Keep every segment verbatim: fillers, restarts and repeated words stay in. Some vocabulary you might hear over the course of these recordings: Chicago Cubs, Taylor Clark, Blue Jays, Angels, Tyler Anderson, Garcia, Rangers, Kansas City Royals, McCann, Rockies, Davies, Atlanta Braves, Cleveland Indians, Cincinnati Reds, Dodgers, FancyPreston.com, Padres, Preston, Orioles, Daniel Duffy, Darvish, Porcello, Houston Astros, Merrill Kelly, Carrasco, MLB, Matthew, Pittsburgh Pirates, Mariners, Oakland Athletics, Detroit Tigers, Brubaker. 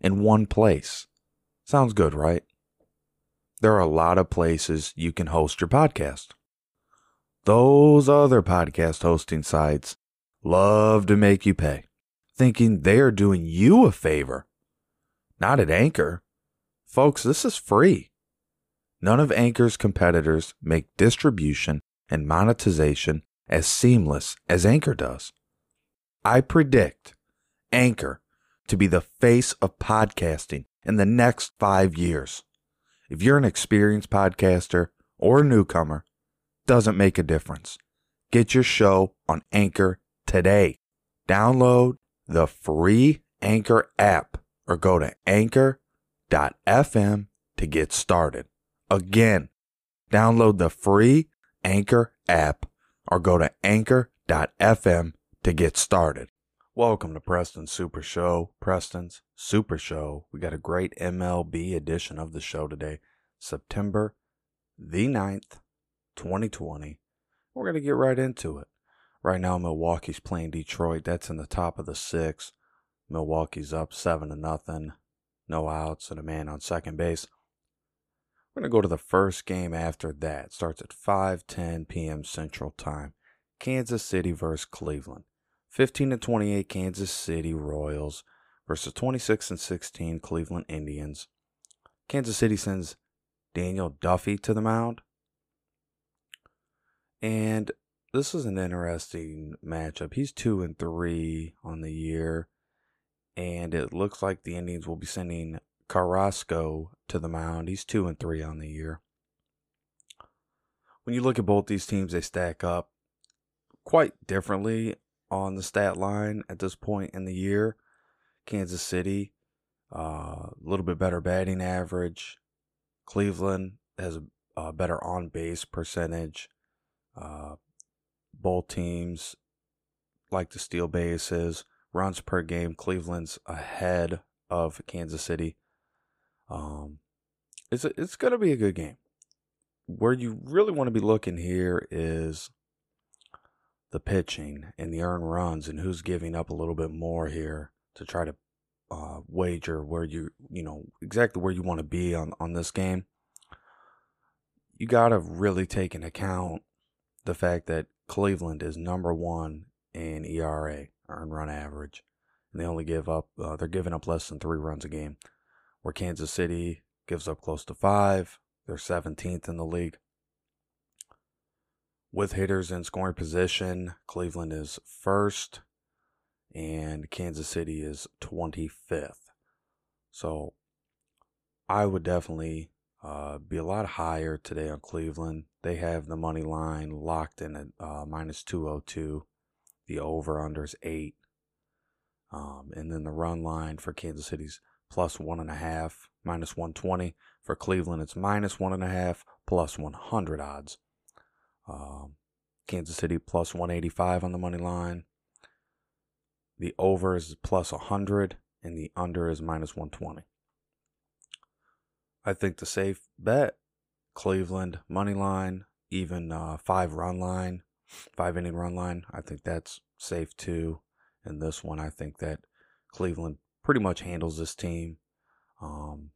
in one place. Sounds good, right? There are a lot of places you can host your podcast. Those other podcast hosting sites love to make you pay, thinking they are doing you a favor. Not at Anchor. Folks, this is free. None of Anchor's competitors make distribution and monetization as seamless as Anchor does. I predict Anchor to be the face of podcasting in the next five years. If you're an experienced podcaster or a newcomer, doesn't make a difference. Get your show on Anchor today. Download the free Anchor app or go to anchor dot f m to get started. Again, download the free Anchor app or go to anchor dot f m to get started. Welcome to Preston's Super Show. Preston's Super Show. We got a great M L B edition of the show today, September the ninth, twenty twenty. We're going to get right into it. Right now, Milwaukee's playing Detroit. That's in the top of the sixth. Milwaukee's up seven to nothing. No outs and a man on second base. We're going to go to the first game after that. It starts at five ten p.m. Central Time. Kansas City versus Cleveland. fifteen and twenty-eight Kansas City Royals versus twenty-six and sixteen Cleveland Indians. Kansas City sends Daniel Duffy to the mound. And this is an interesting matchup. He's two and three on the year. And it looks like the Indians will be sending Carrasco to the mound. He's two and three on the year. When you look at both these teams, they stack up quite differently on the stat line at this point in the year. Kansas City, a uh, little bit better batting average. Cleveland has a, a better on-base percentage. Uh, both teams like to steal bases. Runs per game, Cleveland's ahead of Kansas City. Um, it's a, it's going to be a good game. Where you really want to be looking here is the pitching and the earned runs and who's giving up a little bit more here to try to uh, wager where you, you know, exactly where you want to be on, on this game. You got to really take into account the fact that Cleveland is number one in E R A, earned run average. And they only give up, uh, they're giving up less than three runs a game. Where Kansas City gives up close to five. They're seventeenth in the league. With hitters in scoring position, Cleveland is first. And Kansas City is twenty-fifth. So I would definitely uh, be a lot higher today on Cleveland. They have the money line locked in at uh, minus two oh two. The over-under is eight. Um, and then the run line for Kansas City's plus one and a half, minus one twenty. For Cleveland, it's minus one and a half, plus one hundred odds. Um, Kansas City plus one eighty-five on the money line. The over is plus one hundred, and the under is minus one twenty. I think the safe bet, Cleveland money line, even uh, five run line, five inning run line. I think that's safe too. In this one, I think that Cleveland pretty much handles this team. Um,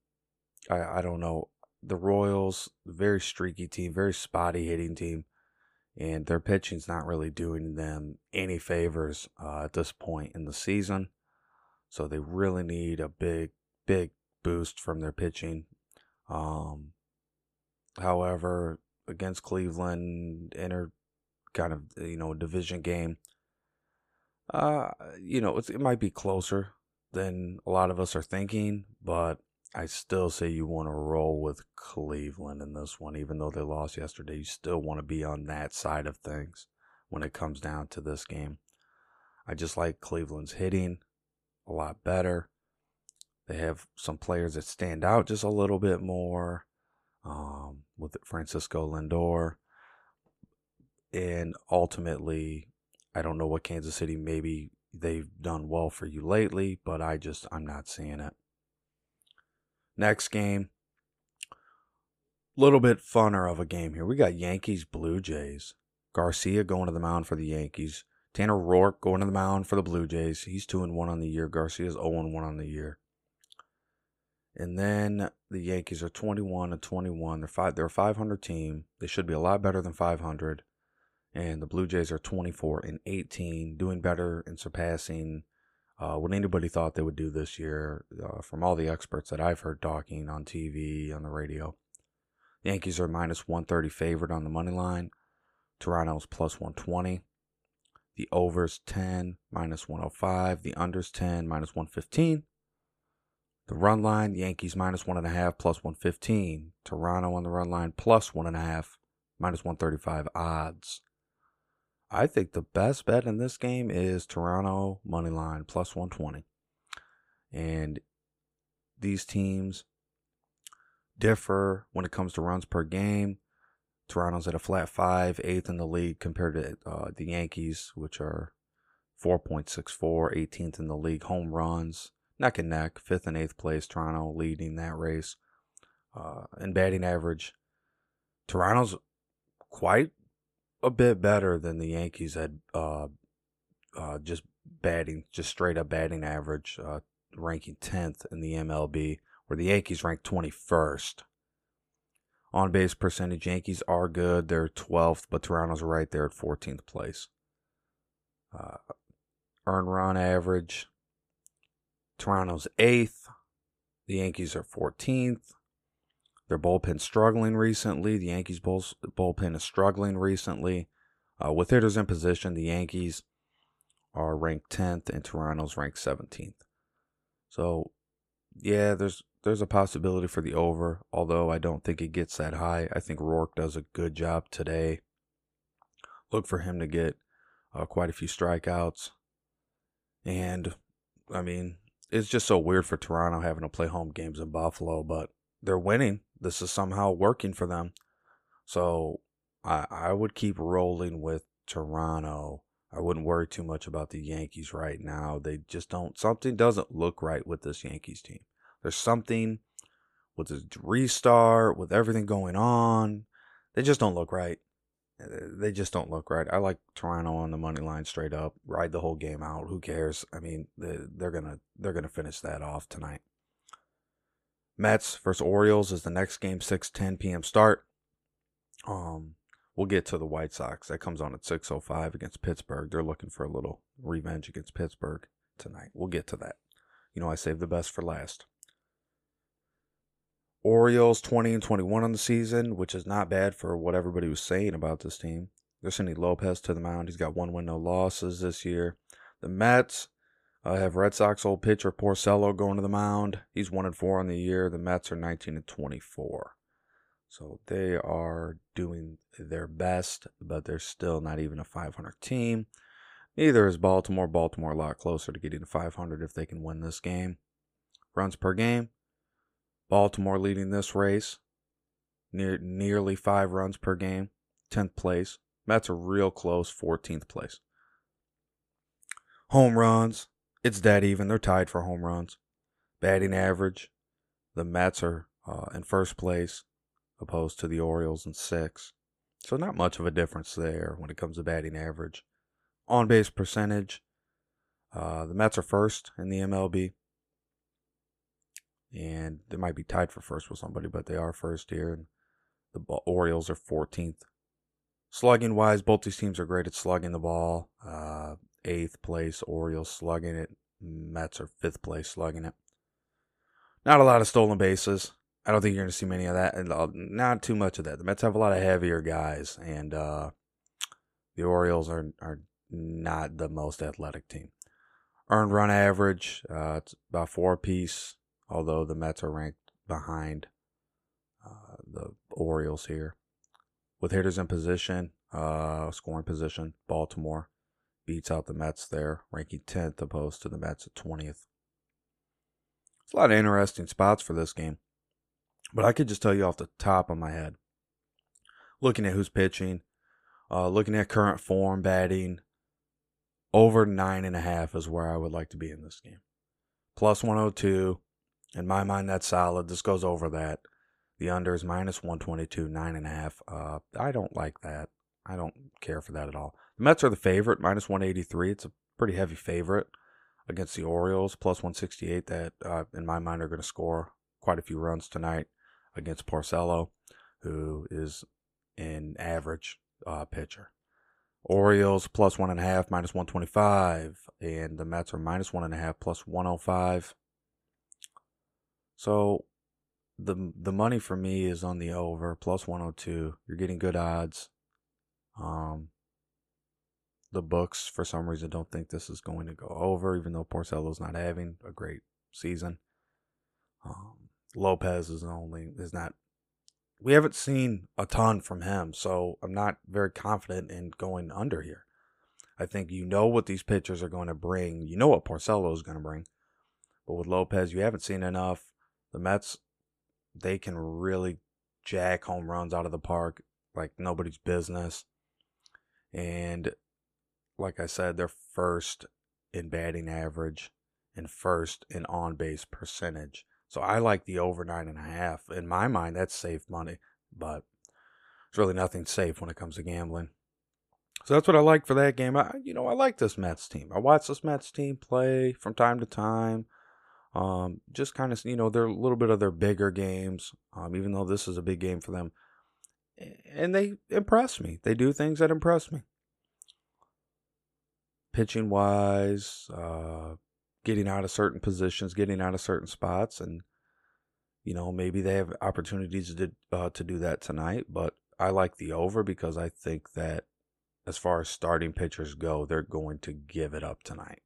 I, I don't know. The Royals, very streaky team, very spotty hitting team, and their pitching's not really doing them any favors uh, at this point in the season. So they really need a big, big boost from their pitching. Um, however, against Cleveland, inner kind of, you know, division game, uh, you know, it's, it might be closer than a lot of us are thinking, but I still say you want to roll with Cleveland in this one. Even though they lost yesterday, you still want to be on that side of things when it comes down to this game. I just like Cleveland's hitting a lot better. They have some players that stand out just a little bit more, um, with Francisco Lindor. And ultimately, I don't know what Kansas City, maybe they've done well for you lately, but I just, I'm not seeing it. Next game, a little bit funner of a game here. We got Yankees, Blue Jays. Garcia going to the mound for the Yankees. Tanner Roark going to the mound for the Blue Jays. He's two and one on the year. Garcia's oh and one on the year. And then the Yankees are twenty-one and twenty-one. They're five, they're a five hundred team. They should be a lot better than five hundred. And the Blue Jays are twenty-four and eighteen, doing better and surpassing uh, what anybody thought they would do this year, uh, from all the experts that I've heard talking on T V, on the radio. The Yankees are minus one thirty favorite on the money line. Toronto's plus one twenty. The over's ten, minus one oh five. The under's ten, minus one fifteen. The run line, Yankees minus one point five, plus one fifteen. Toronto on the run line, plus one point five, minus one thirty-five odds. I think the best bet in this game is Toronto money line, plus one twenty. And these teams differ when it comes to runs per game. Toronto's at a flat five, eighth in the league compared to uh, the Yankees, which are four point six four, eighteenth in the league. Home runs, neck and neck, fifth and eighth place, Toronto leading that race. Uh, in batting average, Toronto's quite a bit better than the Yankees at uh, uh, just batting, just straight up batting average, uh, ranking tenth in the M L B, where the Yankees rank twenty-first. On-base percentage, Yankees are good. They're twelfth, but Toronto's right there at fourteenth place. Uh, earned run average, Toronto's eighth. The Yankees are fourteenth. Their bullpen's struggling recently. The Yankees' bull, bullpen is struggling recently. Uh, with hitters in position, the Yankees are ranked tenth, and Toronto's ranked seventeenth. So, yeah, there's... There's a possibility for the over, although I don't think it gets that high. I think Roark does a good job today. Look for him to get uh, quite a few strikeouts. And, I mean, it's just so weird for Toronto having to play home games in Buffalo, but they're winning. This is somehow working for them. So I, I would keep rolling with Toronto. I wouldn't worry too much about the Yankees right now. They just don't. Something doesn't look right with this Yankees team. There's something with the restart, with everything going on. They just don't look right. They just don't look right. I like Toronto on the money line straight up. Ride the whole game out. Who cares? I mean, they're gonna they're gonna finish that off tonight. Mets versus Orioles is the next game, six ten p.m. start. Um, we'll get to the White Sox. That comes on at six oh five against Pittsburgh. They're looking for a little revenge against Pittsburgh tonight. We'll get to that. You know, I saved the best for last. Orioles twenty and twenty-one on the season, which is not bad for what everybody was saying about this team. They're sending Lopez to the mound. He's got one win, no losses this year. The Mets uh, have Red Sox old pitcher Porcello going to the mound. He's one and four on the year. The Mets are nineteen and twenty-four. So they are doing their best, but they're still not even a five hundred team. Neither is Baltimore. Baltimore a lot closer to getting to five hundred if they can win this game. Runs per game. Baltimore leading this race, near, nearly five runs per game, tenth place. Mets are real close, fourteenth place. Home runs, it's dead even. They're tied for home runs. Batting average, the Mets are uh, in first place, opposed to the Orioles in sixth. So not much of a difference there when it comes to batting average. On-base percentage, uh, the Mets are first in the M L B. And they might be tied for first with somebody, but they are first here. And the Orioles are fourteenth. Slugging-wise, both these teams are great at slugging the ball. Uh, eighth place, Orioles slugging it. Mets are fifth place slugging it. Not a lot of stolen bases. I don't think you're going to see many of that. And not too much of that. The Mets have a lot of heavier guys. And uh, the Orioles are, are not the most athletic team. Earned run average, uh, it's about four apiece. Although the Mets are ranked behind uh, the Orioles here. With hitters in position, uh, scoring position, Baltimore beats out the Mets there, ranking tenth opposed to the Mets at twentieth. It's a lot of interesting spots for this game. But I could just tell you off the top of my head, looking at who's pitching, uh, looking at current form, batting, over nine and a half is where I would like to be in this game. Plus one oh two. In my mind, that's solid. This goes over that. The under is minus one twenty-two, nine and a half. Uh, I don't like that. I don't care for that at all. The Mets are the favorite, minus one eighty-three. It's a pretty heavy favorite against the Orioles, plus one sixty-eight. That, uh, in my mind, are going to score quite a few runs tonight against Porcello, who is an average uh, pitcher. Orioles, plus one and a half, minus one twenty-five. And the Mets are minus one and a half, plus one oh five. So the the money for me is on the over, plus one oh two. You're getting good odds. Um, the books, for some reason, don't think this is going to go over, even though Porcello's not having a great season. Um, Lopez is only is not. We haven't seen a ton from him, so I'm not very confident in going under here. I think you know what these pitchers are going to bring. You know what Porcello is going to bring, but with Lopez, you haven't seen enough. The Mets, they can really jack home runs out of the park like nobody's business. And like I said, they're first in batting average and first in on-base percentage. So I like the over nine and a half. In my mind, that's safe money, but it's really nothing safe when it comes to gambling. So that's what I like for that game. I, you know, I like this Mets team. I watch this Mets team play from time to time. Um, just kind of, you know, they're a little bit of their bigger games, um, even though this is a big game for them. And they impress me. They do things that impress me. Pitching-wise, uh, getting out of certain positions, getting out of certain spots. And, you know, maybe they have opportunities to, uh, to do that tonight. But I like the over because I think that as far as starting pitchers go, they're going to give it up tonight.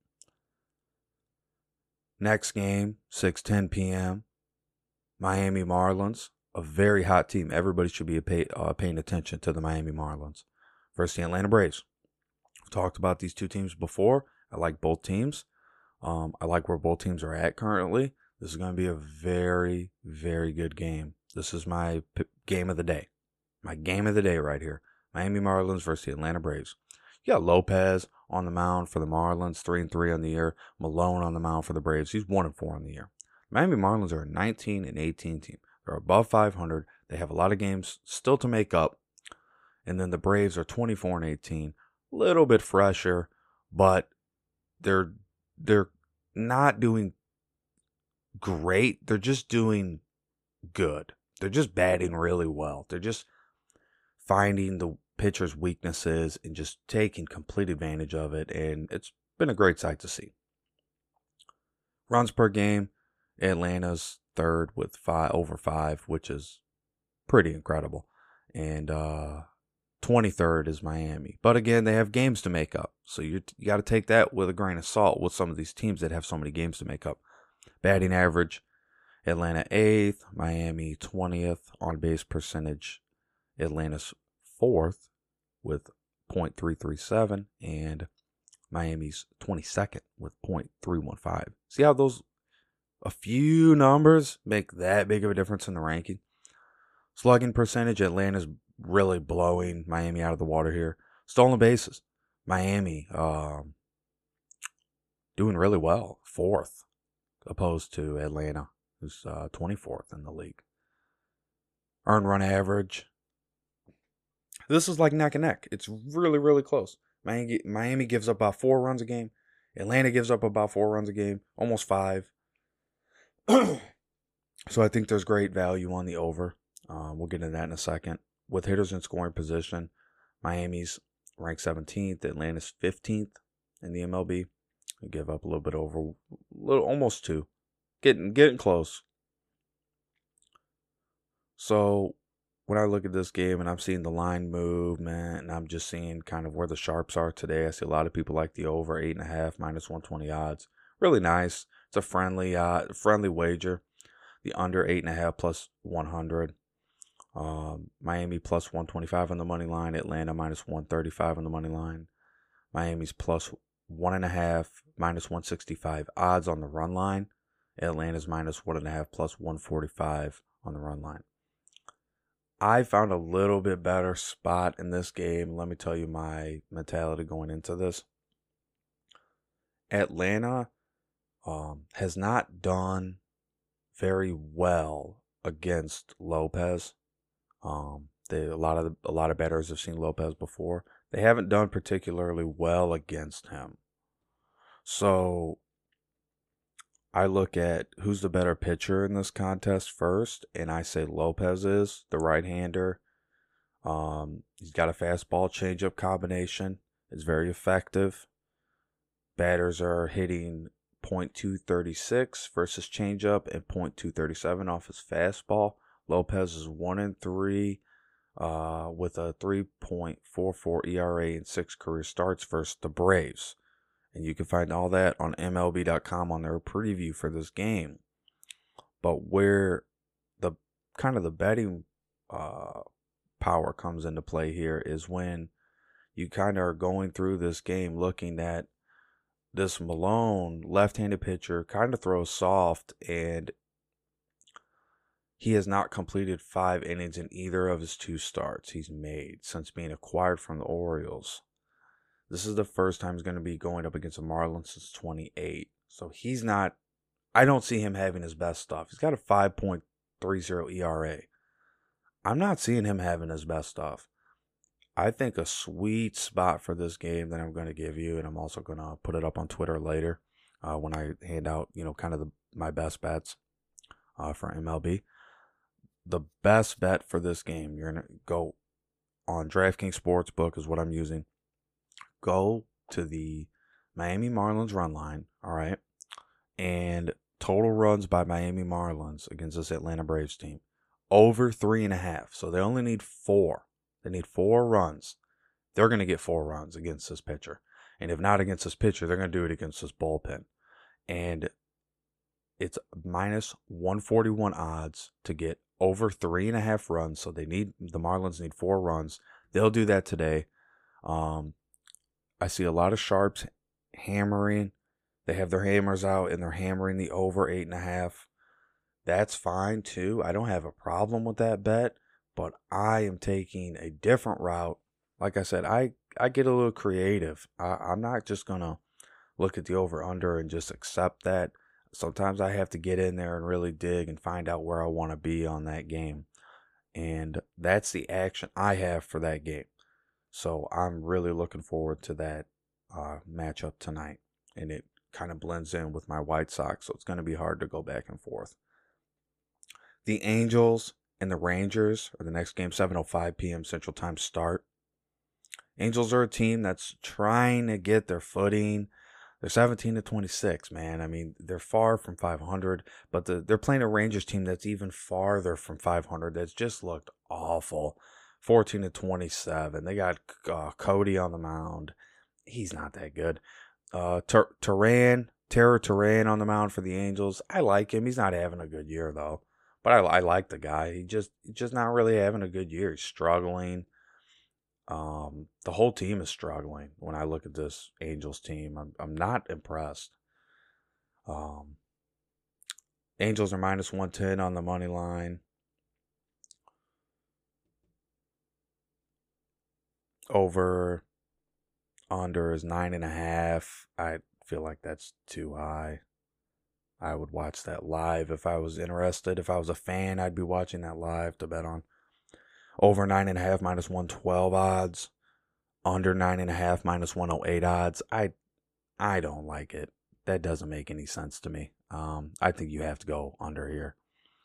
Next game, six ten p.m., Miami Marlins, a very hot team. Everybody should be pay, uh, paying attention to the Miami Marlins versus the Atlanta Braves. I've talked about these two teams before. I like both teams. Um, I like where both teams are at currently. This is going to be a very, very good game. This is my p- game of the day. My game of the day right here. Miami Marlins versus the Atlanta Braves. You got Lopez on the mound for the Marlins, three and three on the year. Malone on the mound for the Braves. He's one and four on the year. Miami Marlins are a nineteen and eighteen team. They're above five hundred. They have a lot of games still to make up. And then the Braves are twenty four and eighteen, a little bit fresher, but they're they're not doing great. They're just doing good. They're just batting really well. They're just finding the pitchers' weaknesses and just taking complete advantage of it, and it's been a great sight to see. Runs per game, Atlanta's third with five over five, which is pretty incredible, and uh, twenty-third is Miami. But again, they have games to make up, so you you got to take that with a grain of salt with some of these teams that have so many games to make up. Batting average, Atlanta eighth, Miami twentieth. On base percentage, Atlanta's fourth with point three three seven, and Miami's twenty-second with point three one five. See how those, a few numbers make that big of a difference in the ranking? Slugging percentage, Atlanta's really blowing Miami out of the water here. Stolen bases, Miami um, doing really well, fourth, opposed to Atlanta, who's uh, twenty-fourth in the league. Earned run average. This is like neck and neck. It's really, really close. Miami, Miami gives up about four runs a game. Atlanta gives up about four runs a game, almost five. So I think there's great value on the over. Um, we'll get into that in a second. With hitters in scoring position, Miami's ranked seventeenth. Atlanta's fifteenth in the M L B. They give up a little bit over, a little almost two. Getting, getting close. So when I look at this game and I'm seeing the line movement and I'm just seeing kind of where the sharps are today, I see a lot of people like the over eight and a half, minus one twenty odds. Really nice. It's a friendly, uh, friendly wager. The under eight and a half plus one hundred. Um, Miami plus one twenty-five on the money line. Atlanta minus one thirty-five on the money line. Miami's plus one and a half, minus one sixty-five odds on the run line. Atlanta's minus one and a half, plus one forty-five on the run line. I found a little bit better spot in this game. Let me tell you my mentality going into this. Atlanta um, has not done very well against Lopez. Um, they a lot of the, a lot of batters have seen Lopez before. They haven't done particularly well against him. So I look at who's the better pitcher in this contest first, and I say Lopez is the right-hander. Um, he's got a fastball changeup combination. It's very effective. Batters are hitting point two three six versus changeup and point two three seven off his fastball. Lopez is one and three uh, with a three point four four E R A and six career starts versus the Braves. And you can find all that on M L B dot com on their preview for this game. But where the kind of the betting uh, power comes into play here is when you kind of are going through this game looking at this Malone, left-handed pitcher, kind of throws soft, and he has not completed five innings in either of his two starts he's made since being acquired from the Orioles. This is the first time he's going to be going up against the Marlins since twenty-eight. So he's not, I don't see him having his best stuff. He's got a five point three oh E R A. I'm not seeing him having his best stuff. I think a sweet spot for this game that I'm going to give you, and I'm also going to put it up on Twitter later uh, when I hand out, you know, kind of the, my best bets uh, for M L B. The best bet for this game, you're going to go on DraftKings Sportsbook is what I'm using. Go to the Miami Marlins run line, all right, and total runs by Miami Marlins against this Atlanta Braves team, over three and a half. So they only need four. They need four runs. They're going to get four runs against this pitcher. And if not against this pitcher, they're going to do it against this bullpen. And it's minus one forty-one odds to get over three and a half runs. So they need, the Marlins need four runs. They'll do that today. Um, I see a lot of sharps hammering. They have their hammers out and they're hammering the over eight and a half. That's fine too. I don't have a problem with that bet. But I am taking a different route. Like I said, I, I get a little creative. I, I'm not just going to look at the over-under and just accept that. Sometimes I have to get in there and really dig and find out where I want to be on that game. And that's the action I have for that game. So I'm really looking forward to that uh, matchup tonight. And it kind of blends in with my White Sox, so it's going to be hard to go back and forth. The Angels and the Rangers are the next game, seven oh five p.m. Central Time start. Angels are a team that's trying to get their footing. They're seventeen to twenty-six, man. I mean, they're far from five hundred, but the, they're playing a Rangers team that's even farther from five hundred. That's just looked awful. fourteen to twenty-seven. They got uh, Cody on the mound. He's not that good. Uh, Ter- Terran, Terra Terran on the mound for the Angels. I like him. He's not having a good year, though. But I, I like the guy. He just just not really having a good year. He's struggling. Um, the whole team is struggling. When I look at this Angels team, I'm I'm not impressed. Um, Angels are minus one ten on the money line. Over under is nine and a half. I feel like that's too high. I would watch that live if I was interested. If I was a fan, I'd be watching that live to bet on. Over nine and a half, minus one twelve odds. Under nine and a half, minus one oh eight odds. I I don't like it. That doesn't make any sense to me. Um, I think you have to go under here.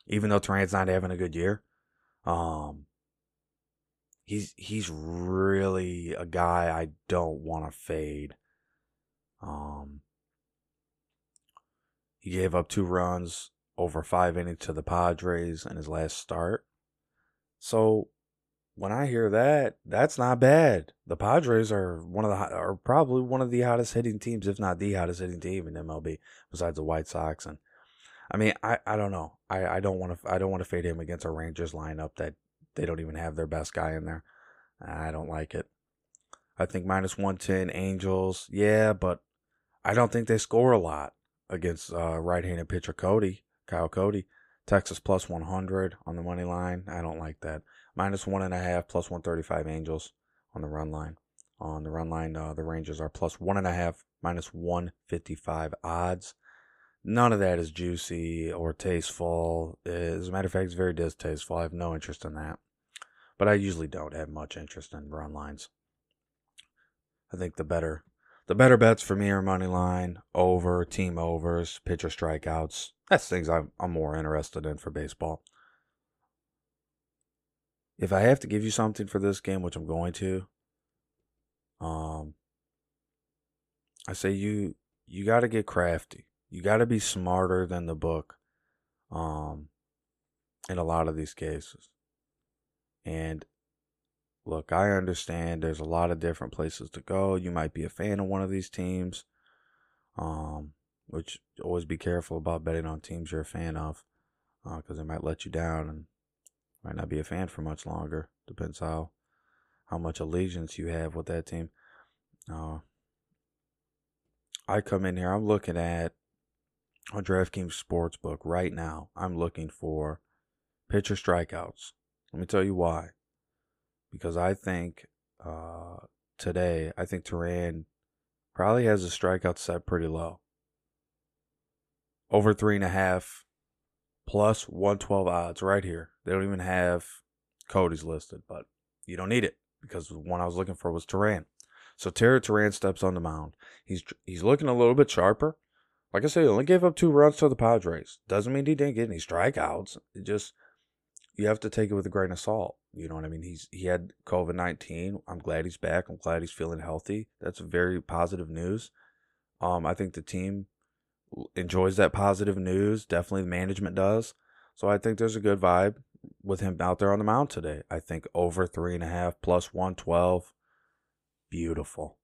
Even though Terran's not having a good year, um, he's, he's really a guy I don't want to fade. Um... He gave up two runs over five innings to the Padres in his last start. So when I hear that, that's not bad. The Padres are one of the are probably one of the hottest hitting teams, if not the hottest hitting team in M L B, besides the White Sox. And I mean, I, I don't know. I, I don't want to I don't want to fade him against a Rangers lineup that they don't even have their best guy in there. I don't like it. I think minus one ten Angels, yeah, but I don't think they score a lot. against uh, right-handed pitcher Cody, Kyle Cody. Texas plus one hundred on the money line. I don't like that. Minus one and a half, plus one thirty-five Angels on the run line. On the run line, uh, the Rangers are plus one and a half, minus one fifty-five odds. None of that is juicy or tasteful. As a matter of fact, it's very distasteful. I have no interest in that. But I usually don't have much interest in run lines. I think the better the better bets for me are money line, over, team overs, pitcher strikeouts. That's things I'm, I'm more interested in for baseball. If I have to give you something for this game, which I'm going to, um, I say you you got to get crafty. You got to be smarter than the book um, in a lot of these cases. And look, I understand there's a lot of different places to go. You might be a fan of one of these teams, um, which always be careful about betting on teams you're a fan of because uh, they might let you down and might not be a fan for much longer. Depends how, how much allegiance you have with that team. Uh, I come in here, I'm looking at on DraftKings Sportsbook right now. I'm looking for pitcher strikeouts. Let me tell you why. Because I think uh, today, I think Terran probably has a strikeout set pretty low. Over three and a half, plus one twelve odds right here. They don't even have Cody's listed, but you don't need it because the one I was looking for was Terran. So Terry Terran steps on the mound. He's he's looking a little bit sharper. Like I said, he only gave up two runs to the Padres. Doesn't mean he didn't get any strikeouts. It just... You have to take it with a grain of salt. You know what I mean? He's He had covid nineteen. I'm glad he's back. I'm glad he's feeling healthy. That's very positive news. Um, I think the team enjoys that positive news. Definitely the management does. So I think there's a good vibe with him out there on the mound today. I think over three and a half plus one twelve. Beautiful.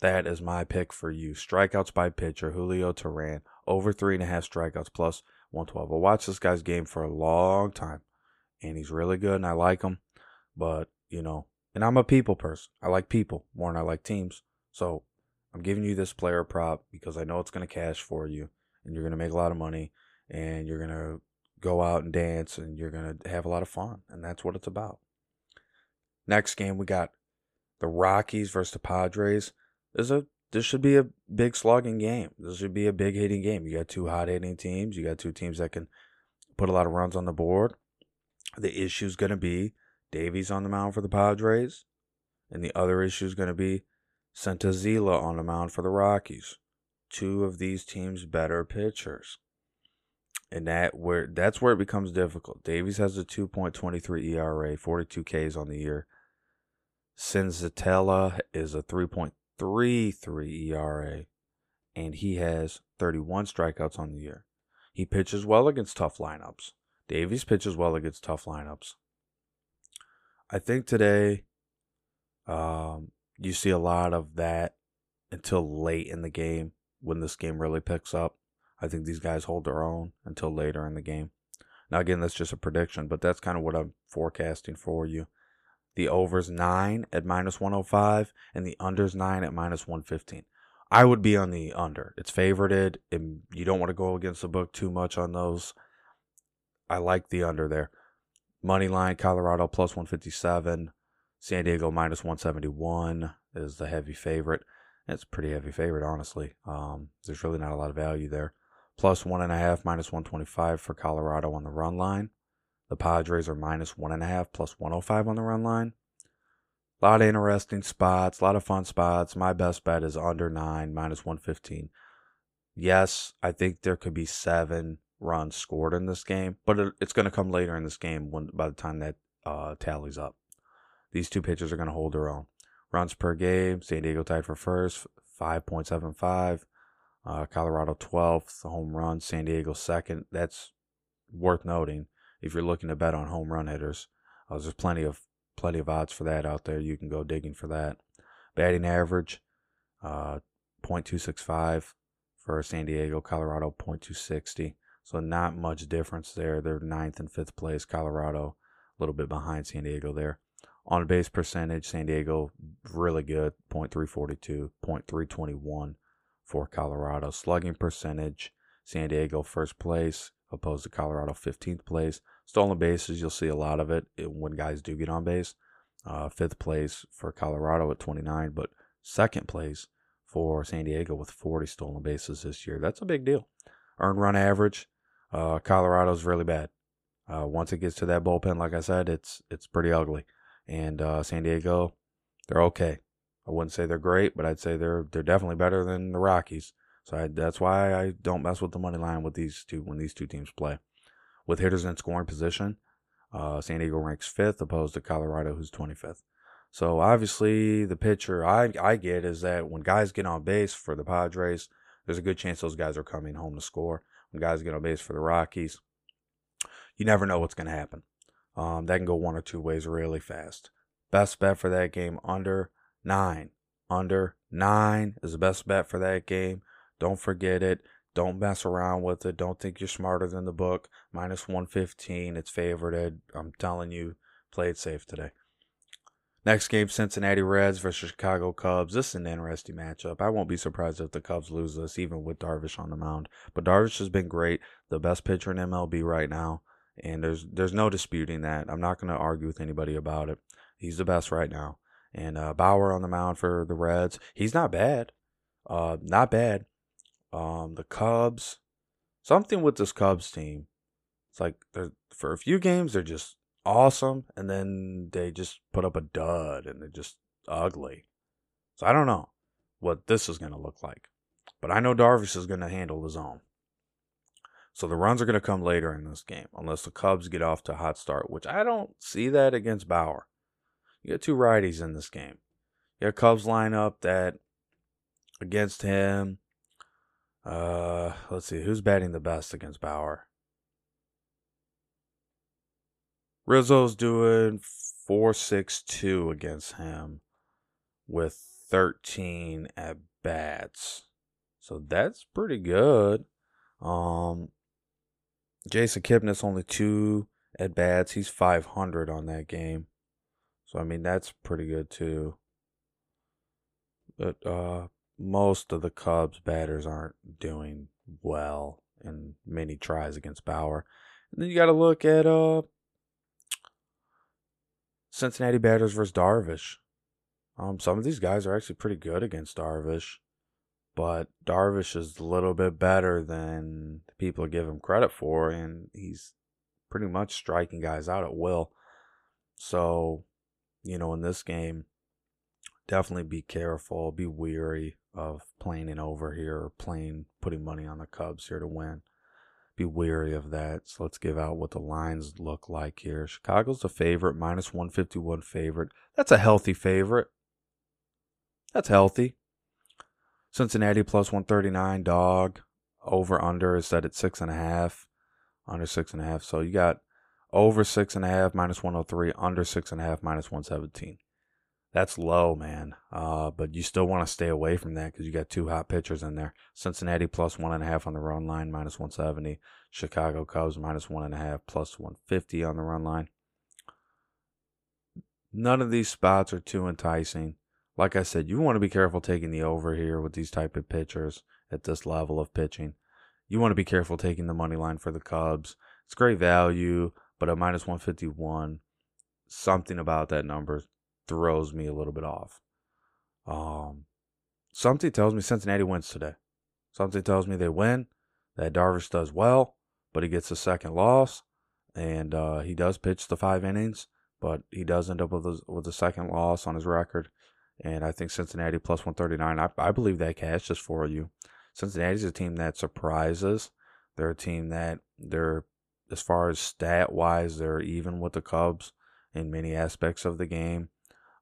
That is my pick for you. Strikeouts by pitcher, Julio Terran. Over three and a half strikeouts plus one twelve. I watched this guy's game for a long time. And he's really good, and I like him. But, you know, and I'm a people person. I like people more than I like teams. So I'm giving you this player prop because I know it's going to cash for you, and you're going to make a lot of money, and you're going to go out and dance, and you're going to have a lot of fun. And that's what it's about. Next game, we got the Rockies versus the Padres. There's a, this should be a big slugging game. This should be a big hitting game. You got two hot hitting teams. You got two teams that can put a lot of runs on the board. The issue is going to be Davies on the mound for the Padres. And the other issue is going to be Centazilla on the mound for the Rockies. Two of these teams' better pitchers. And that where that's where it becomes difficult. Davies has a two point two three E R A, forty-two Ks on the year. Senzatella is a three point three three E R A, and he has thirty-one strikeouts on the year. He pitches well against tough lineups. Davies pitches well against tough lineups. I think today um, you see a lot of that until late in the game when this game really picks up. I think these guys hold their own until later in the game. Now, again, that's just a prediction, but that's kind of what I'm forecasting for you. The over's nine at minus one oh five, and the under's nine at minus one fifteen. I would be on the under. It's favorited, and you don't want to go against the book too much on those. I like the under there. Money line, Colorado plus one fifty-seven. San Diego minus one seventy-one is the heavy favorite. It's a pretty heavy favorite, honestly. Um, there's really not a lot of value there. Plus one and a half, minus one twenty-five for Colorado on the run line. The Padres are minus one and a half, plus one oh five on the run line. A lot of interesting spots, a lot of fun spots. My best bet is under nine, minus one fifteen. Yes, I think there could be seven runs scored in this game, but it, it's going to come later in this game when by the time that uh, tallies up. These two pitchers are going to hold their own. Runs per game, San Diego tied for first, five point seven five. Uh, Colorado twelfth, home run, San Diego second. That's worth noting if you're looking to bet on home run hitters. Uh, there's plenty of plenty of odds for that out there. You can go digging for that. Batting average, uh, point two six five for San Diego, Colorado point two six zero. So not much difference there. They're ninth and fifth place. Colorado a little bit behind San Diego there. On base percentage, San Diego really good. point three four two, point three two one for Colorado. Slugging percentage, San Diego first place, opposed to Colorado fifteenth place. Stolen bases, you'll see a lot of it when guys do get on base. Uh, fifth place for Colorado at twenty-nine, but second place for San Diego with forty stolen bases this year. That's a big deal. Earned run average, uh, Colorado's really bad. Uh, once it gets to that bullpen, like I said, it's it's pretty ugly. And uh, San Diego, they're okay. I wouldn't say they're great, but I'd say they're they're definitely better than the Rockies. So I, that's why I don't mess with the money line with these two when these two teams play. With hitters in scoring position, uh, San Diego ranks fifth, opposed to Colorado, who's twenty-fifth. So obviously the picture I, I get is that when guys get on base for the Padres, there's a good chance those guys are coming home to score. When guys get on base for the Rockies, you never know what's going to happen. Um, that can go one or two ways really fast. Best bet for that game, under nine. Under nine is the best bet for that game. Don't forget it. Don't mess around with it. Don't think you're smarter than the book. minus one fifteen. It's favorited. I'm telling you, play it safe today. Next game, Cincinnati Reds versus Chicago Cubs. This is an interesting matchup. I won't be surprised if the Cubs lose this, even with Darvish on the mound. But Darvish has been great, the best pitcher in M L B right now, and there's there's no disputing that. I'm not going to argue with anybody about it. He's the best right now. And uh, Bauer on the mound for the Reds. He's not bad. Uh, not bad. Um, the Cubs, something with this Cubs team. It's like they're, for a few games, they're just awesome, and then they just put up a dud and they're just ugly. So I don't know what this is going to look like, but I know Darvish is going to handle his own. So the runs are going to come later in this game unless the Cubs get off to a hot start, which I don't see that against Bauer. You got two righties in this game. You got Cubs lineup that against him. Uh, let's see who's batting the best against Bauer. Rizzo's doing four six two against him with thirteen at bats. So that's pretty good. Um, Jason Kipnis only two at bats. He's five hundred on that game. So, I mean, that's pretty good too. But uh, most of the Cubs batters aren't doing well in many tries against Bauer. And then you got to look at... uh. Cincinnati batters versus Darvish. Um, some of these guys are actually pretty good against Darvish, but Darvish is a little bit better than people give him credit for, and he's pretty much striking guys out at will. So, you know, in this game, definitely be careful, be weary of playing an over here, or playing, putting money on the Cubs here to win. Be wary of that. So let's give out what the lines look like here. Chicago's the favorite, minus one fifty-one favorite. That's a healthy favorite. That's healthy. Cincinnati plus one thirty-nine dog. Over under is set at six and a half. Under six and a half. So you got over six and a half minus one oh three. Under six and a half minus one seventeen. That's low, man. Uh, but you still want to stay away from that because you got two hot pitchers in there. Cincinnati plus one and a half on the run line, minus one seventy. Chicago Cubs minus one and a half, plus one fifty on the run line. None of these spots are too enticing. Like I said, you want to be careful taking the over here with these type of pitchers at this level of pitching. You want to be careful taking the money line for the Cubs. It's great value, but at minus one fifty-one, something about that number throws me a little bit off. Um, something tells me Cincinnati wins today. Something tells me they win, that Darvish does well, but he gets a second loss, and uh, he does pitch the five innings, but he does end up with a, with a second loss on his record, and I think Cincinnati plus one thirty-nine, I, I believe that cash is for you. Cincinnati's a team that surprises. They're a team that, they're as far as stat-wise, they're even with the Cubs in many aspects of the game.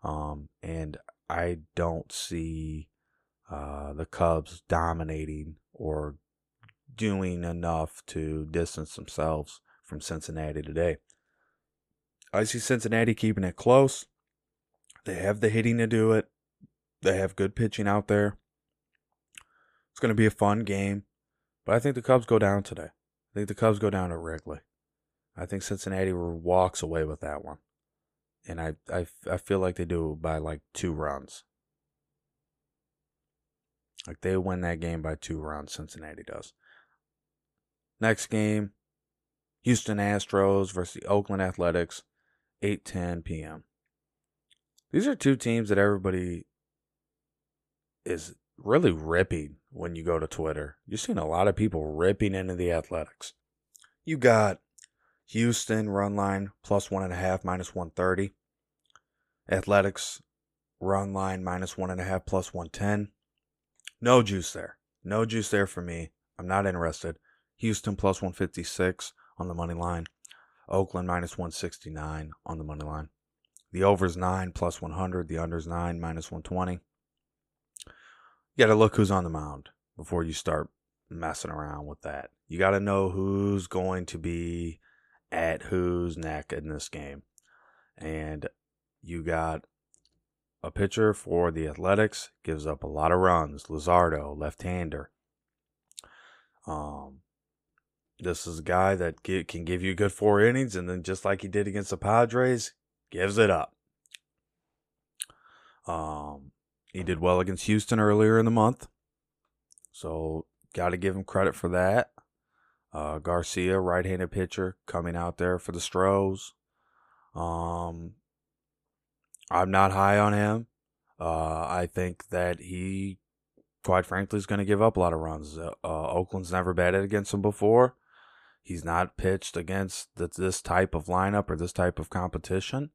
Um, and I don't see uh, the Cubs dominating or doing enough to distance themselves from Cincinnati today. I see Cincinnati keeping it close. They have the hitting to do it. They have good pitching out there. It's going to be a fun game. But I think the Cubs go down today. I think the Cubs go down at Wrigley. I think Cincinnati walks away with that one. And I, I, I feel like they do by like two runs. Like, they win that game by two runs, Cincinnati does. Next game, Houston Astros versus the Oakland Athletics, eight ten p.m. These are two teams that everybody is really ripping when you go to Twitter. You're seeing a lot of people ripping into the Athletics. You got Houston run line plus one and a half, minus one thirty. Athletics run line minus one and a half, plus one ten. No juice there. No juice there for me. I'm not interested. Houston plus one fifty-six on the money line. Oakland minus one sixty-nine on the money line. The over's nine, plus one hundred. The under's nine, minus one twenty. You got to look who's on the mound before you start messing around with that. You got to know who's going to be at whose neck in this game. And you got a pitcher for the Athletics, gives up a lot of runs. Luzardo, left-hander. Um, this is a guy that get, can give you good four innings, and then just like he did against the Padres, gives it up. Um... He did well against Houston earlier in the month, so got to give him credit for that. Uh, Garcia, right-handed pitcher, coming out there for the Stros. Um, I'm not high on him. Uh, I think that he, quite frankly, is going to give up a lot of runs. Uh, uh, Oakland's never batted against him before. He's not pitched against th- this type of lineup or this type of competition.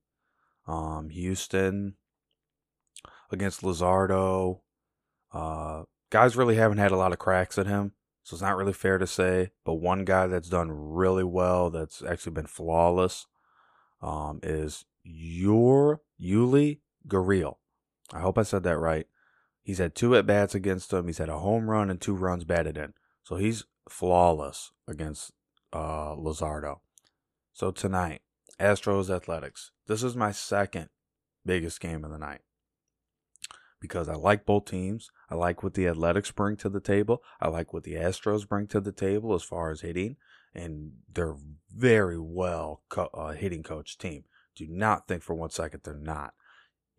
Um, Houston... Against Luzardo, uh, guys really haven't had a lot of cracks at him, so it's not really fair to say. But one guy that's done really well, that's actually been flawless, um, is your Yuli Gurriel. I hope I said that right. He's had two at bats against him. He's had a home run and two runs batted in, so he's flawless against uh, Luzardo. So tonight, Astros Athletics. This is my second biggest game of the night, because I like both teams. I like what the Athletics bring to the table. I like what the Astros bring to the table as far as hitting. And they're very well co- uh, hitting coach team. Do not think for one second they're not.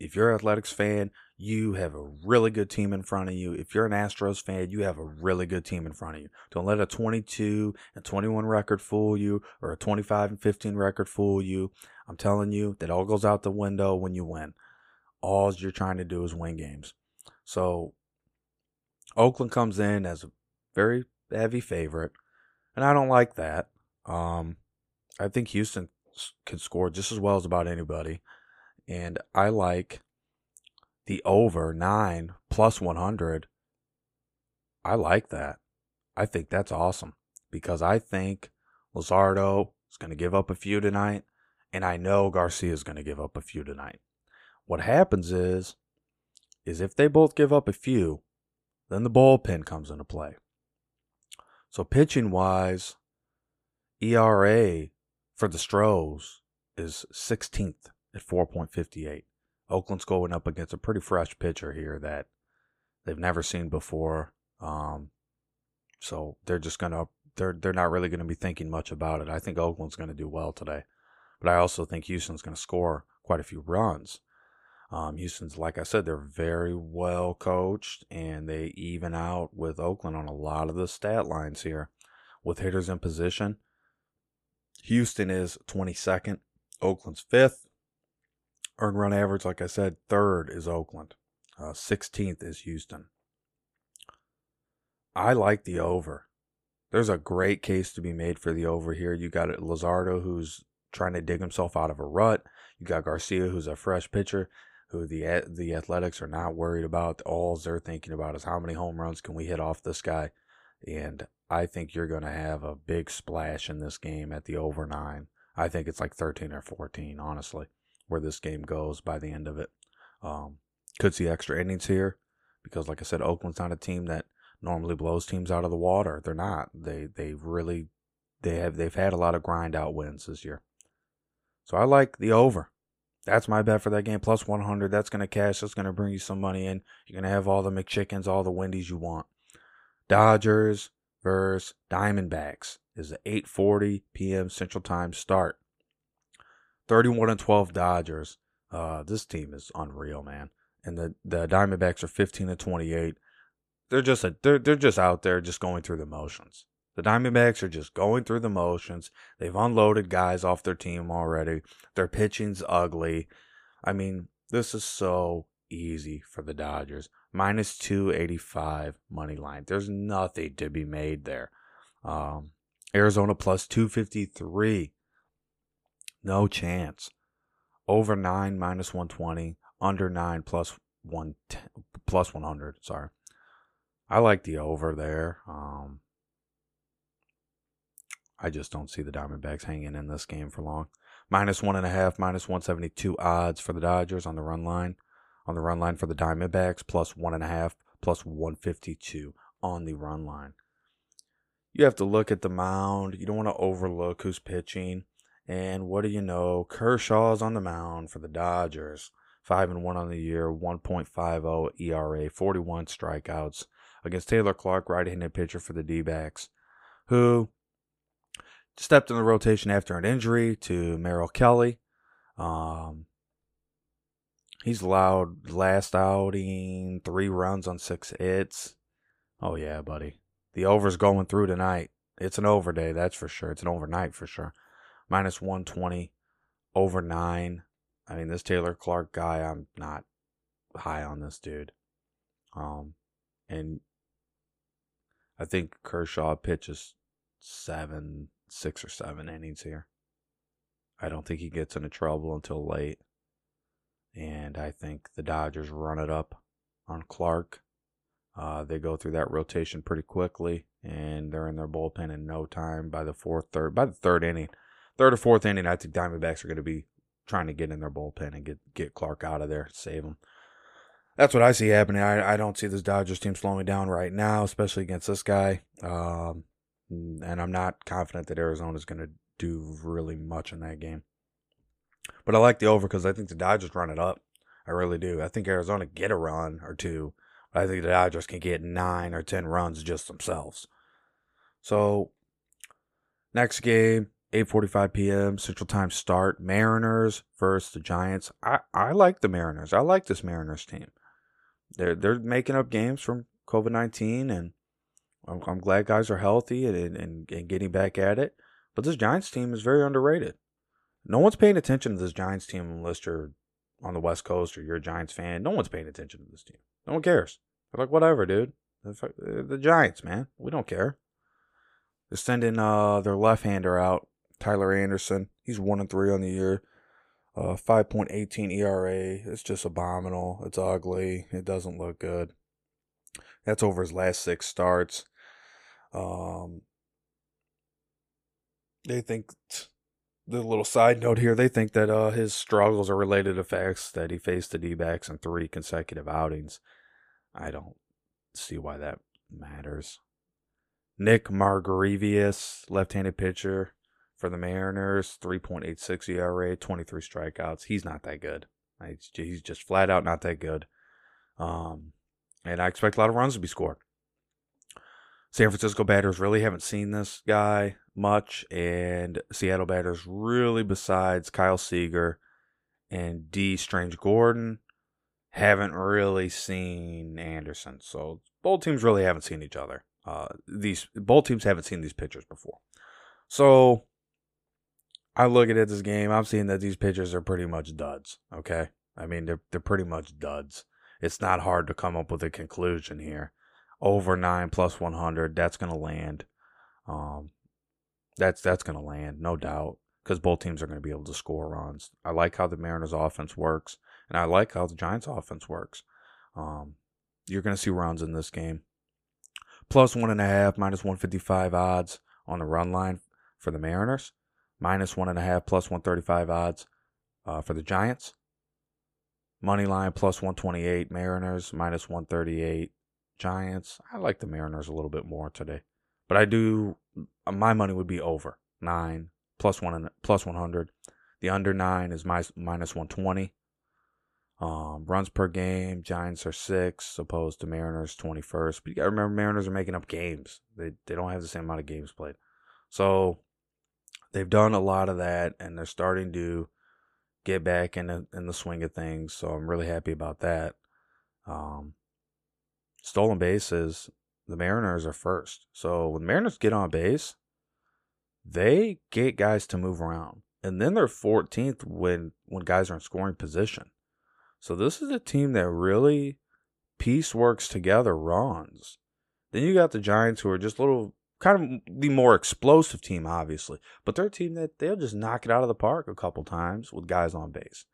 If you're an Athletics fan, you have a really good team in front of you. If you're an Astros fan, you have a really good team in front of you. Don't let a twenty-two and twenty-one record fool you, or a twenty-five and fifteen record fool you. I'm telling you, that all goes out the window when you win. All you're trying to do is win games. So Oakland comes in as a very heavy favorite, and I don't like that. Um, I think Houston can score just as well as about anybody, and I like the over nine plus one hundred. I like that. I think that's awesome, because I think Luzardo is going to give up a few tonight, and I know Garcia is going to give up a few tonight. What happens is, is if they both give up a few, then the bullpen comes into play. So pitching-wise, E R A for the Stros is sixteenth at four point five eight. Oakland's going up against a pretty fresh pitcher here that they've never seen before. Um, so they're just gonna they're they're not really gonna be thinking much about it. I think Oakland's gonna do well today, but I also think Houston's gonna score quite a few runs. Um, Houston's, like I said, they're very well coached, and they even out with Oakland on a lot of the stat lines here. With hitters in position, Houston is twenty-second. Oakland's fifth. Earned run average, like I said, third is Oakland. Uh, sixteenth is Houston. I like the over. There's a great case to be made for the over here. You got Luzardo, who's trying to dig himself out of a rut. You got Garcia, who's a fresh pitcher, who the the Athletics are not worried about. All they're thinking about is how many home runs can we hit off this guy. And I think you're going to have a big splash in this game at the over nine. I think it's like thirteen or fourteen, honestly, where this game goes by the end of it. Um, could see extra innings here because, like I said, Oakland's not a team that normally blows teams out of the water. They're not. They they really they have they've had a lot of grind out wins this year. So I like the over. That's my bet for that game. Plus one hundred. That's going to cash. That's going to bring you some money in. You're going to have all the McChickens, all the Wendy's you want. Dodgers versus Diamondbacks is an eight forty p.m. Central Time start. thirty-one and twelve Dodgers. Uh, this team is unreal, man. And the, the Diamondbacks are fifteen and twenty-eight. They're just a, they're they're just out there just going through the motions. The Diamondbacks are just going through the motions. They've unloaded guys off their team already. Their pitching's ugly. I mean, this is so easy for the Dodgers. minus two eighty-five money line. There's nothing to be made there. Um, Arizona plus two fifty-three. No chance. Over nine minus one twenty. Under nine plus one hundred. Sorry. I like the over there. Um, I just don't see the Diamondbacks hanging in this game for long. Minus one and a half, minus one seventy-two odds for the Dodgers on the run line. On the run line for the Diamondbacks, plus one and a half, plus one fifty-two on the run line. You have to look at the mound. You don't want to overlook who's pitching. And what do you know? Kershaw's on the mound for the Dodgers. Five and one on the year, one point five oh E R A, forty-one strikeouts against Taylor Clark, right-handed pitcher for the D-backs, who stepped in the rotation after an injury to Merrill Kelly. Um, he's allowed last outing three runs on six hits. Oh, yeah, buddy. The over's going through tonight. It's an over day, that's for sure. It's an overnight for sure. minus one twenty, over nine. I mean, this Taylor Clark guy, I'm not high on this dude. Um, and I think Kershaw pitches seven, six or seven innings here. I don't think he gets into trouble until late. And I think the Dodgers run it up on Clark. Uh, they go through that rotation pretty quickly, and they're in their bullpen in no time by the fourth, third, by the third inning, third or fourth inning. I think Diamondbacks are going to be trying to get in their bullpen and get, get Clark out of there, save him. That's what I see happening. I, I don't see this Dodgers team slowing down right now, especially against this guy. Um, and I'm not confident that Arizona's going to do really much in that game. But I like the over because I think the Dodgers run it up. I really do. I think Arizona get a run or two. But I think the Dodgers can get nine or ten runs just themselves. So, next game. eight forty-five p.m. Central Time start. Mariners versus the Giants. I, I like the Mariners. I like this Mariners team. They're they're making up games from COVID nineteen, and I'm, I'm glad guys are healthy and, and, and getting back at it. But this Giants team is very underrated. No one's paying attention to this Giants team unless you're on the West Coast or you're a Giants fan. No one's paying attention to this team. No one cares. They're like, whatever, dude. They're the Giants, man. We don't care. They're sending uh, their left-hander out. Tyler Anderson, he's one and three on the year, uh, five point one eight E R A. It's just abominable. It's ugly. It doesn't look good. That's over his last six starts. Um, they think the little side note here. They think that uh, his struggles are related to facts that he faced the D-backs in three consecutive outings. I don't see why that matters. Nick Margarievus, left-handed pitcher. For the Mariners, three point eight six E R A, twenty-three strikeouts. He's not that good. He's just flat out not that good. Um, and I expect a lot of runs to be scored. San Francisco batters really haven't seen this guy much. And Seattle batters really, besides Kyle Seager and D. Strange Gordon, haven't really seen Anderson. So both teams really haven't seen each other. Uh, these both teams haven't seen these pitchers before. So I look at it, this game, I'm seeing that these pitchers are pretty much duds, okay? I mean, they're they're pretty much duds. It's not hard to come up with a conclusion here. Over nine plus one hundred, that's going to land. Um, that's that's going to land, no doubt, because both teams are going to be able to score runs. I like how the Mariners' offense works, and I like how the Giants' offense works. Um, you're going to see runs in this game. Plus one and a half, minus one fifty-five odds on the run line for the Mariners. Minus one and a half, plus one thirty-five odds uh, for the Giants. Money line, plus one twenty-eight Mariners, minus one thirty-eight Giants. I like the Mariners a little bit more today. But I do, my money would be over. Nine, plus one and plus one hundred. The under nine is my, minus one twenty. Um, runs per game, Giants are six, opposed to Mariners twenty-first. But you got to remember, Mariners are making up games. They They don't have the same amount of games played. So they've done a lot of that, and they're starting to get back in the, in the swing of things, so I'm really happy about that. Um, stolen bases, the Mariners are first. So when the Mariners get on base, they get guys to move around. And then they're fourteenth when, when guys are in scoring position. So this is a team that really pieceworks together runs. Then you got the Giants, who are just little, kind of the more explosive team, obviously. But they're a team that they'll just knock it out of the park a couple times with guys on base.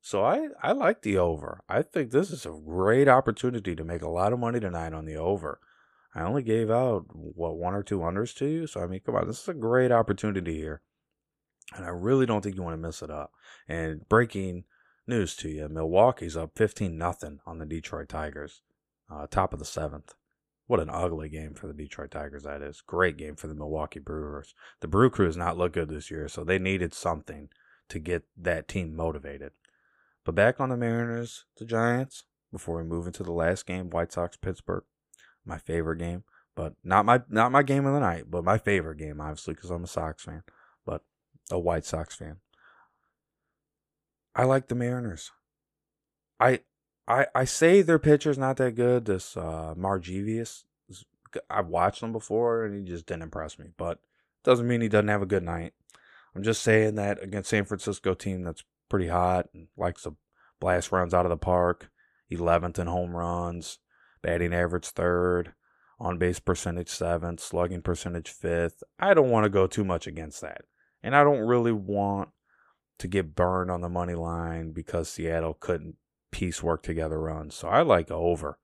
So I, I like the over. I think this is a great opportunity to make a lot of money tonight on the over. I only gave out, what, one or two unders to you? So, I mean, come on, this is a great opportunity here. And I really don't think you want to mess it up. And breaking news to you, Milwaukee's up fifteen nothing on the Detroit Tigers, uh, top of the seventh. What an ugly game for the Detroit Tigers that is. Great game for the Milwaukee Brewers. The Brew Crew has not looked good this year, so they needed something to get that team motivated. But back on the Mariners, the Giants, before we move into the last game, White Sox-Pittsburgh, my favorite game, but not my not my game of the night, but my favorite game, obviously, because I'm a Sox fan, but a White Sox fan. I like the Mariners. I I I say their pitcher's not that good. This uh, Margevius, I've watched him before, and he just didn't impress me. But doesn't mean he doesn't have a good night. I'm just saying that against San Francisco team that's pretty hot and likes to blast runs out of the park, eleventh in home runs, batting average third, on-base percentage seventh, slugging percentage fifth. I don't want to go too much against that. And I don't really want to get burned on the money line because Seattle couldn't piecework together runs. So I like over.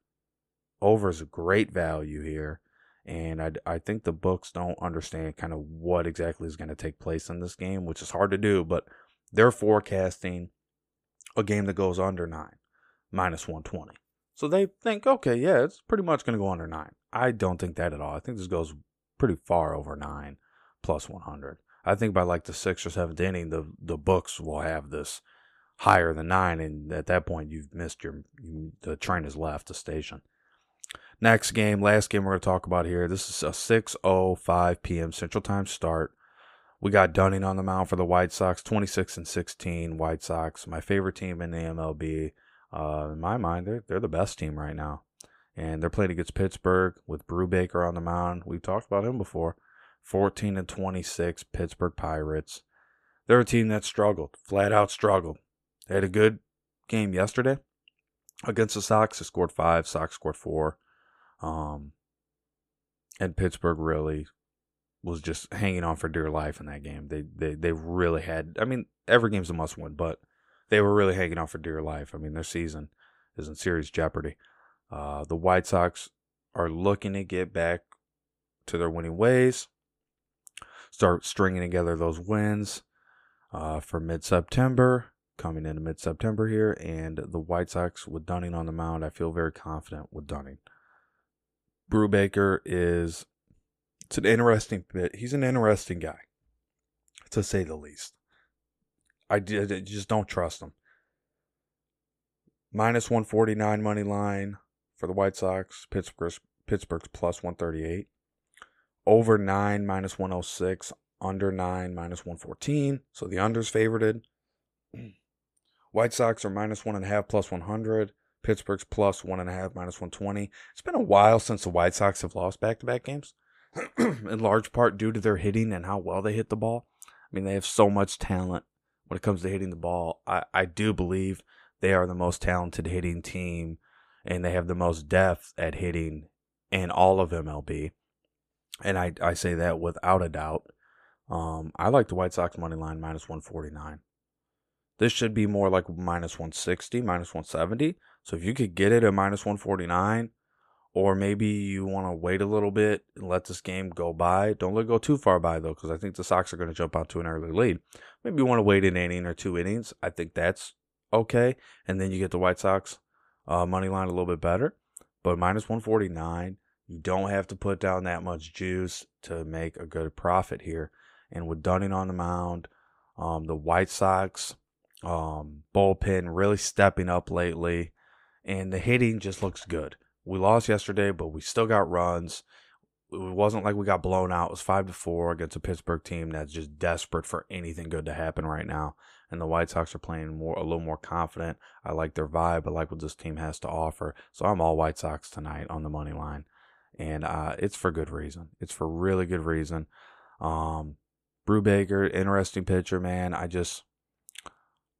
Over is a great value here. And I, I think the books don't understand kind of what exactly is going to take place in this game, which is hard to do. But they're forecasting a game that goes under nine, minus one twenty. So they think, okay, yeah, it's pretty much going to go under nine. I don't think that at all. I think this goes pretty far over nine, plus one hundred. I think by like the sixth or seventh inning, the, the books will have this higher than nine, and at that point, you've missed your you, the train has left the station. Next game, last game we're going to talk about here. This is a six oh five p.m. Central Time start. We got Dunning on the mound for the White Sox, twenty-six and sixteen. White Sox, my favorite team in the M L B. Uh, in my mind, they're, they're the best team right now. And they're playing against Pittsburgh with Brubaker on the mound. We've talked about him before. fourteen and twenty-six, Pittsburgh Pirates. They're a team that struggled, flat out struggled. They had a good game yesterday against the Sox. They scored five, Sox scored four. Um, and Pittsburgh really was just hanging on for dear life in that game. They they they really had, I mean, every game's a must win, but they were really hanging on for dear life. I mean, their season is in serious jeopardy. Uh, the White Sox are looking to get back to their winning ways, start stringing together those wins uh, for mid-September, coming into mid-September here. And the White Sox with Dunning on the mound, I feel very confident with Dunning. Brubaker is it's an interesting bit. He's an interesting guy, to say the least. I just don't trust them. minus one forty-nine money line for the White Sox. Pittsburgh's, Pittsburgh's plus one thirty-eight. Over nine, minus one oh six. Under nine, minus one fourteen. So the under's favorited. White Sox are minus one and a half, plus one hundred. Pittsburgh's plus one and a half, minus one twenty. It's been a while since the White Sox have lost back-to-back games, in large part due to their hitting and how well they hit the ball. I mean, they have so much talent. When it comes to hitting the ball, I, I do believe they are the most talented hitting team, and they have the most depth at hitting in all of M L B. And I, I say that without a doubt. Um, I like the White Sox money line, minus one forty-nine. This should be more like minus one sixty, minus one seventy. So if you could get it at minus one forty-nine, or maybe you want to wait a little bit and let this game go by. Don't let it go too far by, though, because I think the Sox are going to jump out to an early lead. Maybe you want to wait an inning or two innings. I think that's okay. And then you get the White Sox uh, money line a little bit better. But minus one forty-nine, you don't have to put down that much juice to make a good profit here. And with Dunning on the mound, um, the White Sox um, bullpen really stepping up lately. And the hitting just looks good. We lost yesterday, but we still got runs. It wasn't like we got blown out. It was five to four against a Pittsburgh team that's just desperate for anything good to happen right now. and the White Sox are playing more a little more confident. I like their vibe. I like what this team has to offer. So I'm all White Sox tonight on the money line, and uh, it's for good reason. It's for really good reason. Um, Brubaker, interesting pitcher, man. I just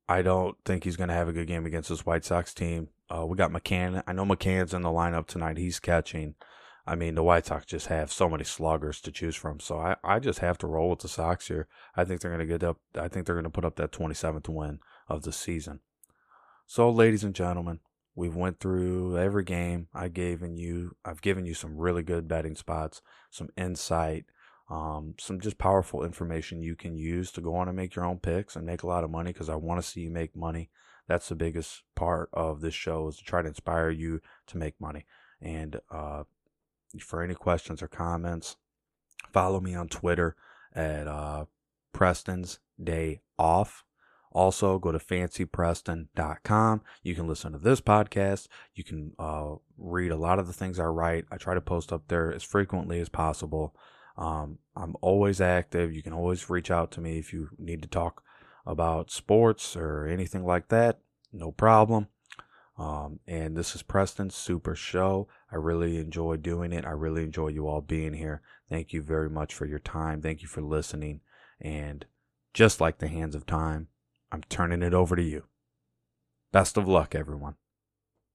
I don't think he's going to have a good game against this White Sox team. Uh, we got McCann. I know McCann's in the lineup tonight. He's catching. I mean, the White Sox just have so many sluggers to choose from. So I, I just have to roll with the Sox here. I think they're going to get up. I think they're going to put up that twenty-seventh win of the season. So, ladies and gentlemen, we've went through every game. I gave in you. I've given you some really good betting spots, some insight, um, some just powerful information you can use to go on and make your own picks and make a lot of money. Because I want to see you make money. That's the biggest part of this show, is to try to inspire you to make money. And uh, for any questions or comments, follow me on Twitter at uh, Preston's Day Off. Also, go to fancy preston dot com. You can listen to this podcast. You can uh, read a lot of the things I write. I try to post up there as frequently as possible. Um, I'm always active. You can always reach out to me if you need to talk about sports or anything like that, no problem. Um, and this is Preston's Super Show. I really enjoy doing it. I really enjoy you all being here. Thank you very much for your time. Thank you for listening. And just like the hands of time, I'm turning it over to you. Best of luck, everyone.